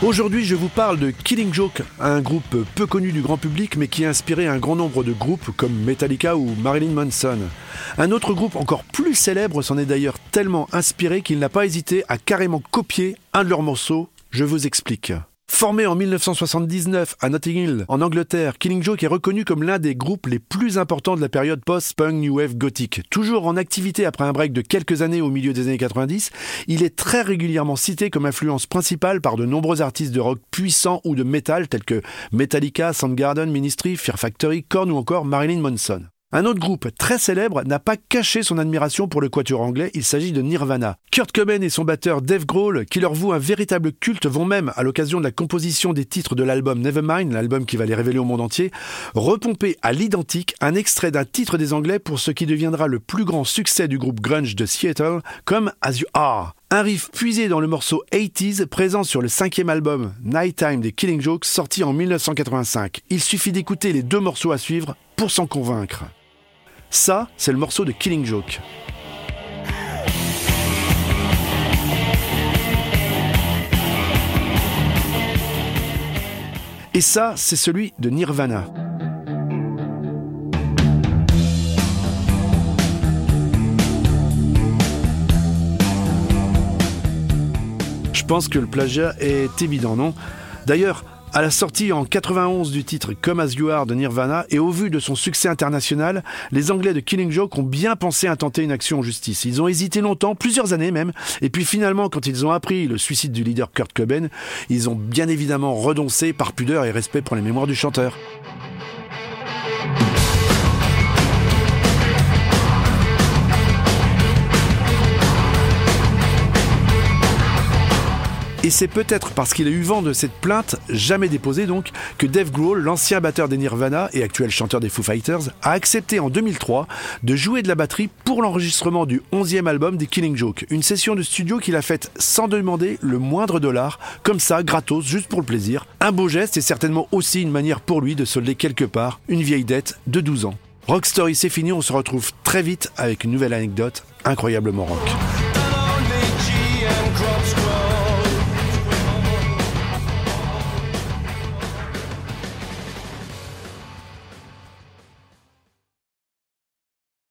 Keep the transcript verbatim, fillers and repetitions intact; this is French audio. Aujourd'hui, je vous parle de Killing Joke, un groupe peu connu du grand public mais qui a inspiré un grand nombre de groupes comme Metallica ou Marilyn Manson. Un autre groupe encore plus célèbre s'en est d'ailleurs tellement inspiré qu'il n'a pas hésité à carrément copier un de leurs morceaux, je vous explique. Formé en dix-neuf cent soixante-dix-neuf à Notting Hill, en Angleterre, Killing Joke est reconnu comme l'un des groupes les plus importants de la période post-punk new wave gothique. Toujours en activité après un break de quelques années au milieu des années quatre-vingt-dix, il est très régulièrement cité comme influence principale par de nombreux artistes de rock puissants ou de métal tels que Metallica, Soundgarden, Ministry, Fear Factory, Korn ou encore Marilyn Manson. Un autre groupe très célèbre n'a pas caché son admiration pour le quatuor anglais, il s'agit de Nirvana. Kurt Cobain et son batteur Dave Grohl, qui leur vouent un véritable culte, vont même, à l'occasion de la composition des titres de l'album Nevermind, l'album qui va les révéler au monde entier, repomper à l'identique un extrait d'un titre des Anglais pour ce qui deviendra le plus grand succès du groupe grunge de Seattle, Come as you are. Un riff puisé dans le morceau eighties présent sur le cinquième album Nighttime des Killing Joke, sorti en dix-neuf cent quatre-vingt-cinq. Il suffit d'écouter les deux morceaux à suivre pour s'en convaincre. Ça, c'est le morceau de Killing Joke. Et ça, c'est celui de Nirvana. Je pense que le plagiat est évident, non ? D'ailleurs, à la sortie en quatre-vingt-onze du titre Come as you are de Nirvana et au vu de son succès international, les Anglais de Killing Joke ont bien pensé à tenter une action en justice. Ils ont hésité longtemps, plusieurs années même, et puis finalement quand ils ont appris le suicide du leader Kurt Cobain, ils ont bien évidemment renoncé par pudeur et respect pour les mémoires du chanteur. Et c'est peut-être parce qu'il a eu vent de cette plainte, jamais déposée donc, que Dave Grohl, l'ancien batteur des Nirvana et actuel chanteur des Foo Fighters, a accepté en deux mille trois de jouer de la batterie pour l'enregistrement du onzième album des Killing Joke, une session de studio qu'il a faite sans demander le moindre dollar, comme ça, gratos, juste pour le plaisir. Un beau geste et certainement aussi une manière pour lui de solder quelque part une vieille dette de douze ans. Rock Story, c'est fini, on se retrouve très vite avec une nouvelle anecdote incroyablement rock.